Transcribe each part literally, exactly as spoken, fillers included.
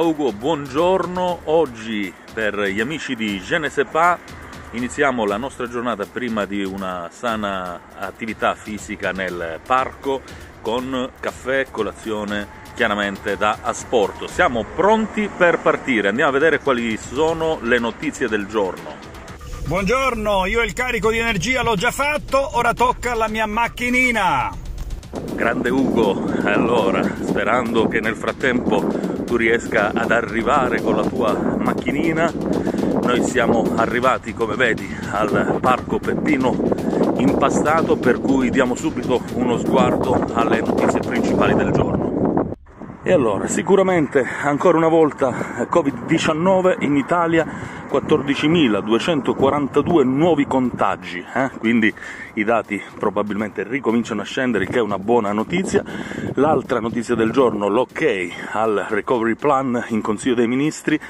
Ciao Ugo, buongiorno. Oggi per gli amici di Genesepa iniziamo la nostra giornata prima di una sana attività fisica nel parco con caffè, colazione chiaramente da asporto. Siamo pronti per partire, andiamo a vedere quali sono le notizie del giorno. Buongiorno, io il carico di energia l'ho già fatto, ora tocca alla mia macchinina. Grande Ugo, allora sperando che nel frattempo tu riesca ad arrivare con la tua macchinina. Noi siamo arrivati, come vedi, al parco Peppino Impastato, per cui diamo subito uno sguardo alle notizie principali del giorno. E allora, sicuramente ancora una volta covid diciannove in Italia, quattordicimiladuecentoquarantadue nuovi contagi, eh? Quindi i dati probabilmente ricominciano a scendere, il che è una buona notizia. L'altra notizia del giorno, l'ok al Recovery Plan in Consiglio dei Ministri,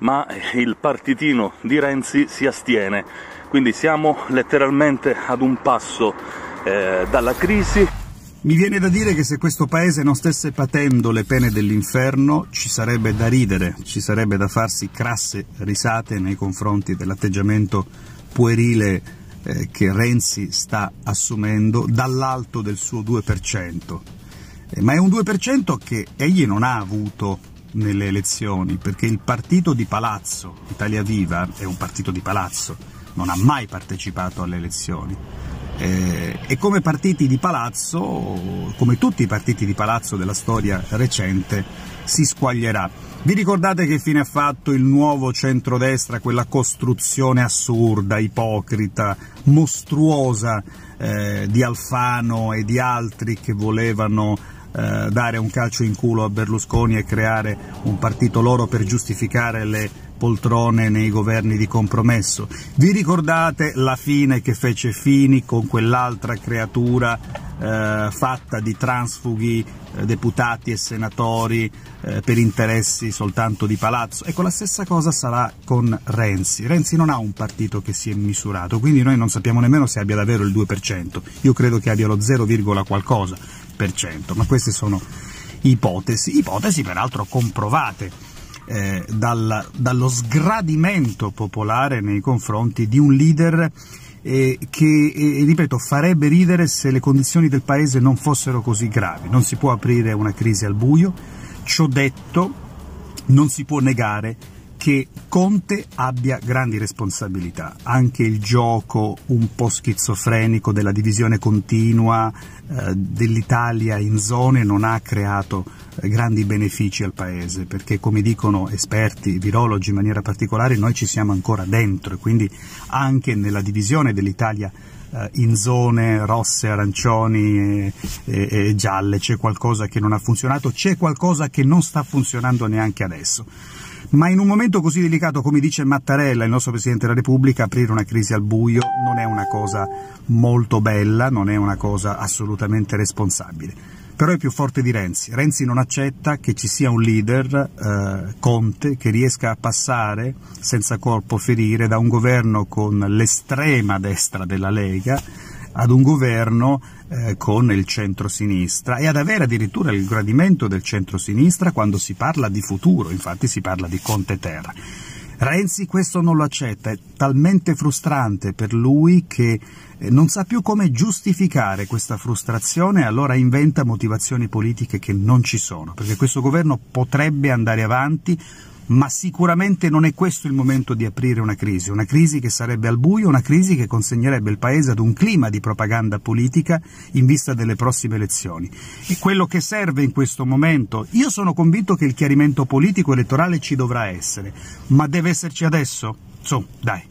ma il partitino di Renzi si astiene, quindi siamo letteralmente ad un passo eh, dalla crisi. Mi viene da dire che se questo paese non stesse patendo le pene dell'inferno ci sarebbe da ridere, ci sarebbe da farsi crasse risate nei confronti dell'atteggiamento puerile eh, che Renzi sta assumendo dall'alto del suo due per cento. Eh, ma è un due per cento che egli non ha avuto nelle elezioni, perché il partito di palazzo, Italia Viva, è un partito di palazzo, non ha mai partecipato alle elezioni. Eh, e come partiti di palazzo, come tutti i partiti di palazzo della storia recente, si squaglierà. Vi ricordate che fine ha fatto il nuovo centrodestra, quella costruzione assurda, ipocrita, mostruosa eh, di Alfano e di altri che volevano eh, dare un calcio in culo a Berlusconi e creare un partito loro per giustificare le poltrone nei governi di compromesso? Vi ricordate la fine che fece Fini con quell'altra creatura eh, fatta di transfughi eh, deputati e senatori eh, per interessi soltanto di palazzo? Ecco, la stessa cosa sarà con Renzi. Renzi non ha un partito che si è misurato, quindi noi non sappiamo nemmeno se abbia davvero il due per cento. Io credo che abbia lo zero, qualcosa per cento, ma queste sono ipotesi, ipotesi peraltro comprovate Eh, dal, dallo sgradimento popolare nei confronti di un leader eh, che, eh, ripeto, farebbe ridere se le condizioni del paese non fossero così gravi. Non si può aprire una crisi al buio. Ciò detto, non si può negare che Conte abbia grandi responsabilità. Anche il gioco un po' schizofrenico della divisione continua eh, dell'Italia in zone non ha creato eh, grandi benefici al paese, perché, come dicono esperti, virologi in maniera particolare, noi ci siamo ancora dentro, e quindi anche nella divisione dell'Italia in zone rosse, arancioni e, e, e gialle c'è qualcosa che non ha funzionato, c'è qualcosa che non sta funzionando neanche adesso. Ma in un momento così delicato, come dice Mattarella, il nostro Presidente della Repubblica, aprire una crisi al buio non è una cosa molto bella, non è una cosa assolutamente responsabile. Però è più forte di Renzi. Renzi non accetta che ci sia un leader, eh, Conte, che riesca a passare senza corpo ferire da un governo con l'estrema destra della Lega ad un governo eh, con il centrosinistra, e ad avere addirittura il gradimento del centrosinistra quando si parla di futuro. Infatti si parla di Conte Terra. Renzi questo non lo accetta, è talmente frustrante per lui che non sa più come giustificare questa frustrazione, e allora inventa motivazioni politiche che non ci sono, perché questo governo potrebbe andare avanti, ma sicuramente non è questo il momento di aprire una crisi, una crisi che sarebbe al buio, una crisi che consegnerebbe il paese ad un clima di propaganda politica in vista delle prossime elezioni. E quello che serve in questo momento, io sono convinto che il chiarimento politico elettorale ci dovrà essere, ma deve esserci adesso? Su, dai.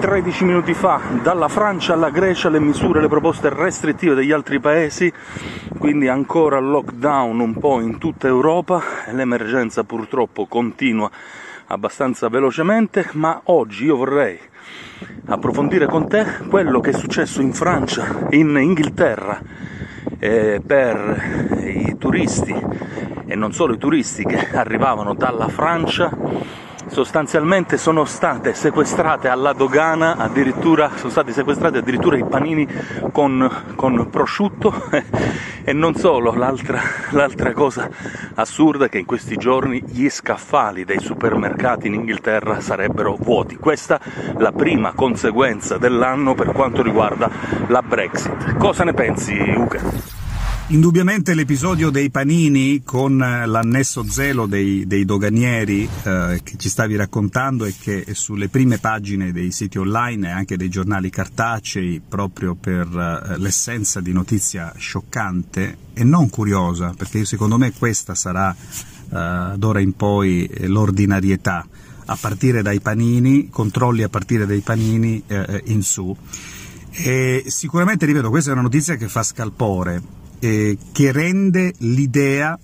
tredici minuti fa, dalla Francia alla Grecia, le misure e le proposte restrittive degli altri paesi, quindi ancora lockdown un po' in tutta Europa, l'emergenza purtroppo continua abbastanza velocemente, ma oggi io vorrei approfondire con te quello che è successo in Francia, in Inghilterra, eh, per i turisti, e non solo i turisti che arrivavano dalla Francia, sostanzialmente sono state sequestrate alla dogana, addirittura sono stati sequestrati addirittura i panini con, con prosciutto e non solo, l'altra, l'altra cosa assurda è che in questi giorni gli scaffali dei supermercati in Inghilterra sarebbero vuoti. Questa è la prima conseguenza dell'anno per quanto riguarda la Brexit. Cosa ne pensi, Ugo? Indubbiamente l'episodio dei panini con l'annesso zelo dei, dei doganieri eh, che ci stavi raccontando e che è sulle prime pagine dei siti online e anche dei giornali cartacei proprio per eh, l'essenza di notizia scioccante e non curiosa, perché secondo me questa sarà eh, d'ora in poi l'ordinarietà, a partire dai panini, controlli a partire dai panini eh, in su. E sicuramente, ripeto, questa è una notizia che fa scalpore, Eh, che rende l'idea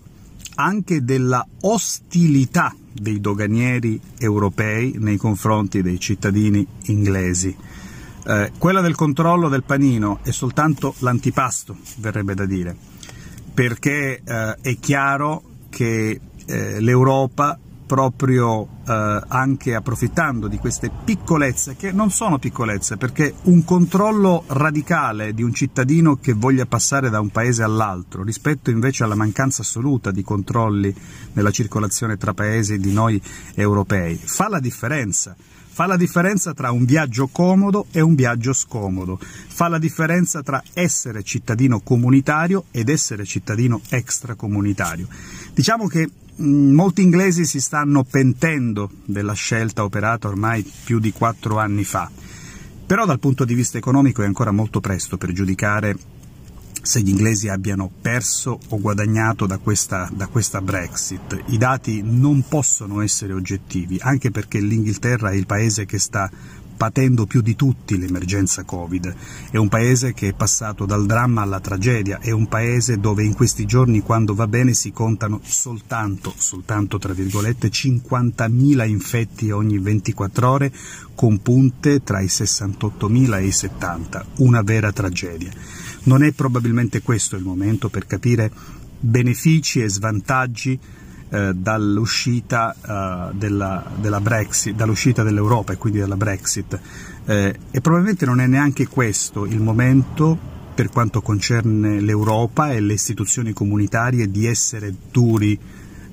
anche della ostilità dei doganieri europei nei confronti dei cittadini inglesi. Eh, quella del controllo del panino è soltanto l'antipasto, verrebbe da dire, perché eh, è chiaro che eh, l'Europa, proprio eh, anche approfittando di queste piccolezze, che non sono piccolezze, perché un controllo radicale di un cittadino che voglia passare da un paese all'altro, rispetto invece alla mancanza assoluta di controlli nella circolazione tra paesi di noi europei, fa la differenza. Fa la differenza tra un viaggio comodo e un viaggio scomodo, fa la differenza tra essere cittadino comunitario ed essere cittadino extracomunitario. Diciamo che molti inglesi si stanno pentendo della scelta operata ormai più di quattro anni fa, però dal punto di vista economico è ancora molto presto per giudicare se gli inglesi abbiano perso o guadagnato da questa, da questa Brexit. I dati non possono essere oggettivi, anche perché l'Inghilterra è il paese che sta patendo più di tutti l'emergenza Covid, è un paese che è passato dal dramma alla tragedia, è un paese dove in questi giorni, quando va bene, si contano soltanto, soltanto tra virgolette, cinquantamila infetti ogni ventiquattro ore, con punte tra i sessantottomila e i settanta, una vera tragedia. Non è probabilmente questo il momento per capire benefici e svantaggi Eh, dall'uscita eh, della, della Brexit, dall'uscita dell'Europa e quindi dalla Brexit, eh, e probabilmente non è neanche questo il momento, per quanto concerne l'Europa e le istituzioni comunitarie, di essere duri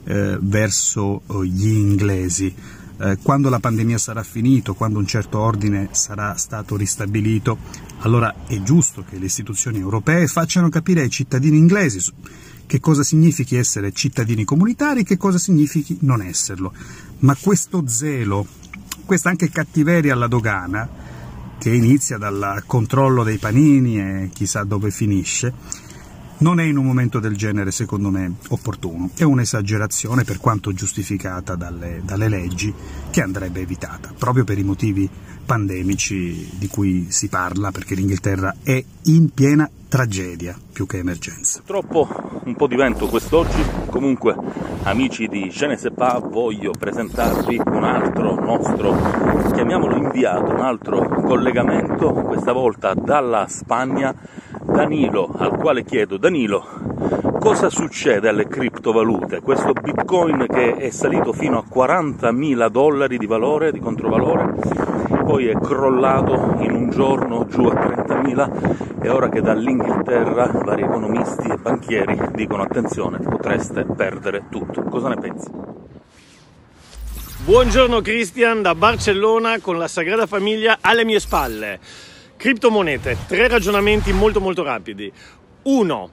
eh, verso gli inglesi. Eh, quando la pandemia sarà finita, quando un certo ordine sarà stato ristabilito, allora è giusto che le istituzioni europee facciano capire ai cittadini inglesi che cosa significhi essere cittadini comunitari, che cosa significhi non esserlo. Ma questo zelo, questa anche cattiveria alla dogana, che inizia dal controllo dei panini e chissà dove finisce, non è in un momento del genere, secondo me, opportuno. È un'esagerazione, per quanto giustificata dalle, dalle leggi, che andrebbe evitata, proprio per i motivi pandemici di cui si parla, perché l'Inghilterra è in piena tragedia più che emergenza. Purtroppo un po' di vento quest'oggi. Comunque, amici di Je ne sais pas, voglio presentarvi un altro nostro, chiamiamolo inviato, un altro collegamento, questa volta dalla Spagna, Danilo, al quale chiedo: Danilo, cosa succede alle criptovalute? Questo bitcoin che è salito fino a quarantamila dollari di valore, di controvalore, poi è crollato in un giorno giù a trentamila, e ora che dall'Inghilterra vari economisti e banchieri dicono attenzione, potreste perdere tutto. Cosa ne pensi? Buongiorno Christian da Barcellona, con la Sagrada Famiglia alle mie spalle. Criptomonete, tre ragionamenti molto molto rapidi. Uno,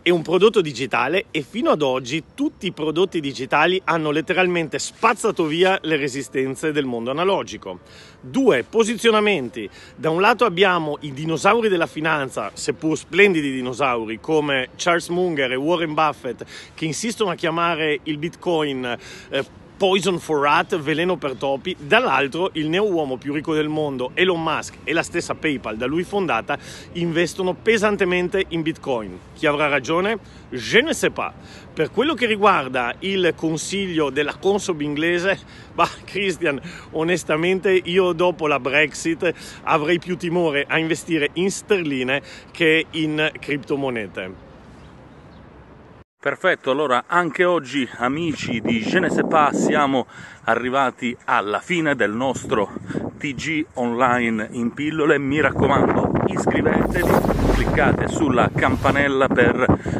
è un prodotto digitale e fino ad oggi tutti i prodotti digitali hanno letteralmente spazzato via le resistenze del mondo analogico. Due, posizionamenti. Da un lato abbiamo i dinosauri della finanza, seppur splendidi dinosauri, come Charles Munger e Warren Buffett, che insistono a chiamare il Bitcoin eh, Poison for Rat, veleno per topi. Dall'altro il neo uomo più ricco del mondo, Elon Musk, e la stessa PayPal da lui fondata, investono pesantemente in Bitcoin. Chi avrà ragione? Je ne sais pas. Per quello che riguarda il consiglio della CONSOB inglese, bah, Christian, onestamente io dopo la Brexit avrei più timore a investire in sterline che in criptomonete. Perfetto, allora anche oggi amici di Je ne sais pas siamo arrivati alla fine del nostro T G online in pillole. Mi raccomando, iscrivetevi, cliccate sulla campanella per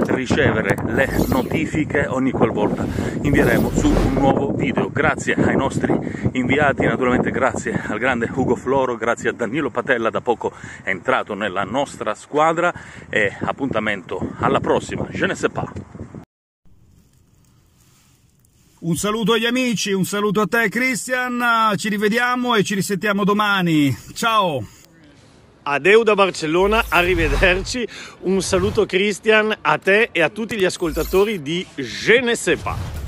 ricevere le notifiche ogni qualvolta invieremo su un nuovo video. Grazie ai nostri inviati, naturalmente grazie al grande Ugo Floro, grazie a Danilo Patella, da poco entrato nella nostra squadra, e appuntamento alla prossima. Je ne sais pas. Un saluto agli amici, un saluto a te Christian, ci rivediamo e ci risentiamo domani, ciao! Adeu da Barcellona, arrivederci, un saluto Christian a te e a tutti gli ascoltatori di Je ne sais pas.